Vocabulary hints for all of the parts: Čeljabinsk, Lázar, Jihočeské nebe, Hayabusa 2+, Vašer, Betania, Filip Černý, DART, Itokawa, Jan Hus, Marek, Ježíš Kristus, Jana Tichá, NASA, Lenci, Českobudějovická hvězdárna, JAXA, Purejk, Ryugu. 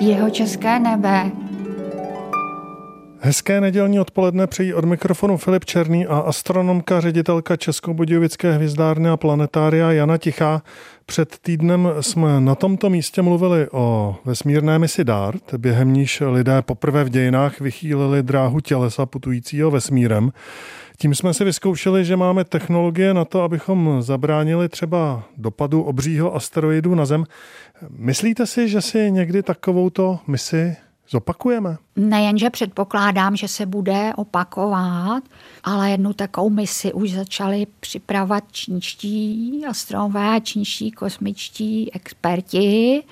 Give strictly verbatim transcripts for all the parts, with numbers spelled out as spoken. Jihočeské nebe. Hezké nedělní odpoledne přejí od mikrofonu Filip Černý a astronomka, ředitelka Českobudějovické hvězdárny a planetária Jana Tichá. Před týdnem jsme na tomto místě mluvili o vesmírné misi DART, během níž lidé poprvé v dějinách vychýlili dráhu tělesa putujícího vesmírem. Tím jsme si vyzkoušeli, že máme technologie na to, abychom zabránili třeba dopadu obřího asteroidu na Zem. Myslíte si, že si někdy takovouto misi zopakujeme? Nejenže předpokládám, že se bude opakovat, ale jednu takovou misi už začali připravovat čínští astronomové, čínští kosmičtí experti,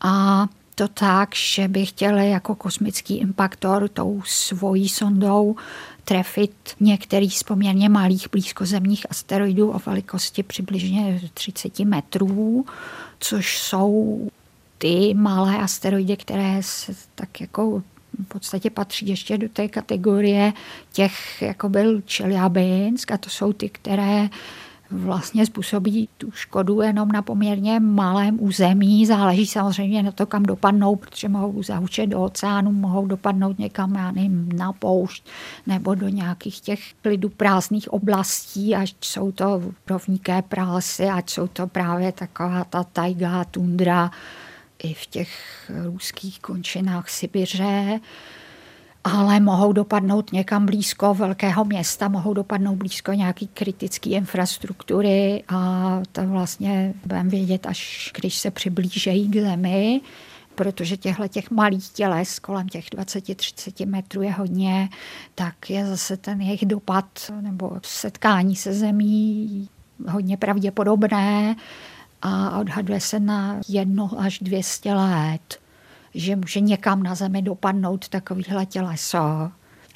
a to tak, že by chtěli jako kosmický impaktor tou svojí sondou trefit některý z poměrně malých blízkozemních asteroidů o velikosti přibližně třicet metrů, což jsou ty malé asteroidy, které se tak jako v podstatě patří ještě do té kategorie těch, jako byl Čeljabinsk, a to jsou ty, které vlastně způsobí tu škodu jenom na poměrně malém území. Záleží samozřejmě na to, kam dopadnou, protože mohou zahučet do oceánu, mohou dopadnout někam, já nevím, na poušť nebo do nějakých těch klidu prázdných oblastí, ať jsou to rovníké pralesy, ať jsou to právě taková ta tajga, tundra, i v těch ruských končinách Sibiře, ale mohou dopadnout někam blízko velkého města, mohou dopadnout blízko nějaký kritické infrastruktury, a to vlastně budeme vědět, až když se přiblížejí k Zemi, protože těchto těch malých těles kolem těch dvacet až třicet metrů je hodně, tak je zase ten jejich dopad nebo setkání se Zemí hodně pravděpodobné, a odhaduje se na jedno až dvě stě let, že může někam na Zemi dopadnout takovýhle těleso.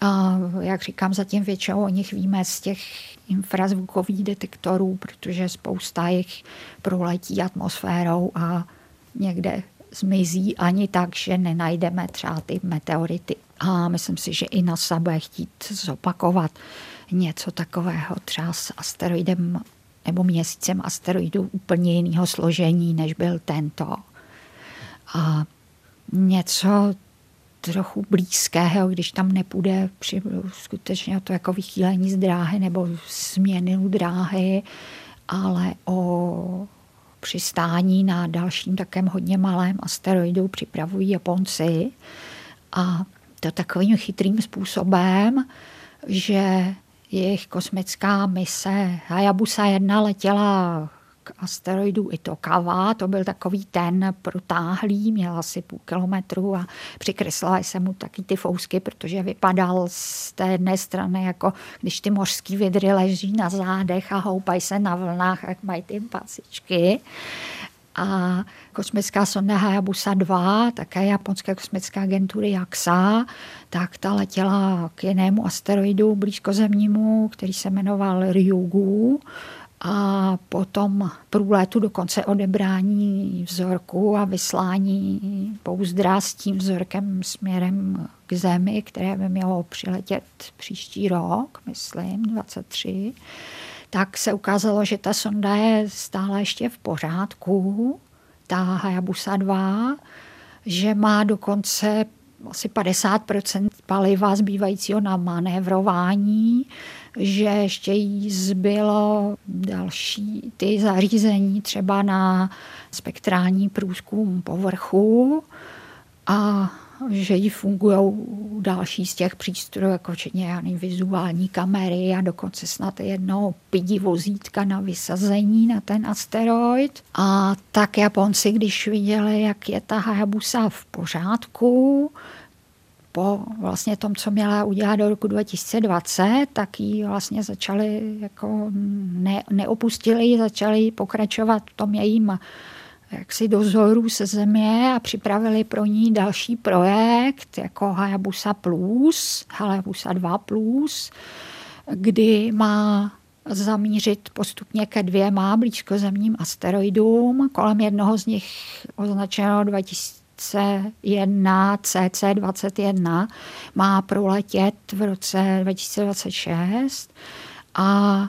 A jak říkám, zatím většinou o nich víme z těch infrazvukových detektorů, protože spousta jich proletí atmosférou a někde zmizí, ani tak, že nenajdeme třeba ty meteority. A myslím si, že i NASA bude chtít zopakovat něco takového třeba s asteroidem nebo měsícem asteroidů úplně jiného složení, než byl tento. A něco trochu blízkého, když tam nepůjde při, skutečně to jako vychýlení z dráhy nebo změnu dráhy, ale o přistání na dalším takém hodně malém asteroidu připravují Japonci. A to takovým chytrým způsobem, že jejich kosmická mise Hayabusa jedna letěla k asteroidu Itokawa, to byl takový ten protáhlý, měl asi půl kilometru a přikreslila se mu taky ty fousky, protože vypadal z té jedné strany, jako když ty mořský vidry leží na zádech a houpají se na vlnách, jak mají ty pasičky. A kosmická sonda Hayabusa dva, také japonské kosmické agentury JAXA, tak ta letěla k jinému asteroidu blízkozemnímu, který se jmenoval Ryugu, a potom průletu dokonce odebrání vzorku a vyslání pouzdra s tím vzorkem směrem k Zemi, které by mělo přiletět příští rok, myslím, dvacet tři. Tak se ukázalo, že ta sonda je stále ještě v pořádku, ta Hayabusa dva, že má dokonce asi padesát procent paliva zbývajícího na manévrování, že ještě jí zbylo další ty zařízení třeba na spektrální průzkum povrchu, a že jí fungují další z těch přístrojů, jako včetně vizuální kamery a dokonce snad jedno pidi vozítka na vysazení na ten asteroid. A tak Japonci, když viděli, jak je ta Hayabusa v pořádku, po vlastně tom, co měla udělat do roku dva tisíce dvacet, tak ji vlastně začali, jako ne, neopustili, začali pokračovat v tom jejím jaksi dozoru se Země a připravili pro ní další projekt jako Hayabusa plus, Hayabusa dva plus, kdy má zamířit postupně ke dvěma blízkozemním asteroidům. Kolem jednoho z nich označeno dva tisíce jedna C C dvacet jedna má proletět v roce dva tisíce dvacet šest, a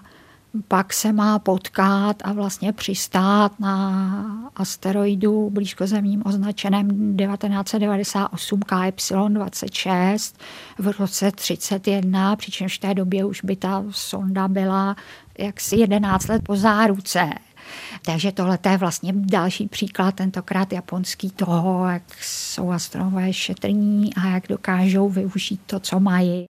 pak se má potkat a vlastně přistát na asteroidu blízkozemním označeném devatenáct set devadesát osm K Y dvacet šest v roce třicet jedna, přičemž v té době už by ta sonda byla jaksi jedenáct let po záruce. Takže tohle je vlastně další příklad, tentokrát japonský, toho, jak jsou astronomové šetrní a jak dokážou využít to, co mají.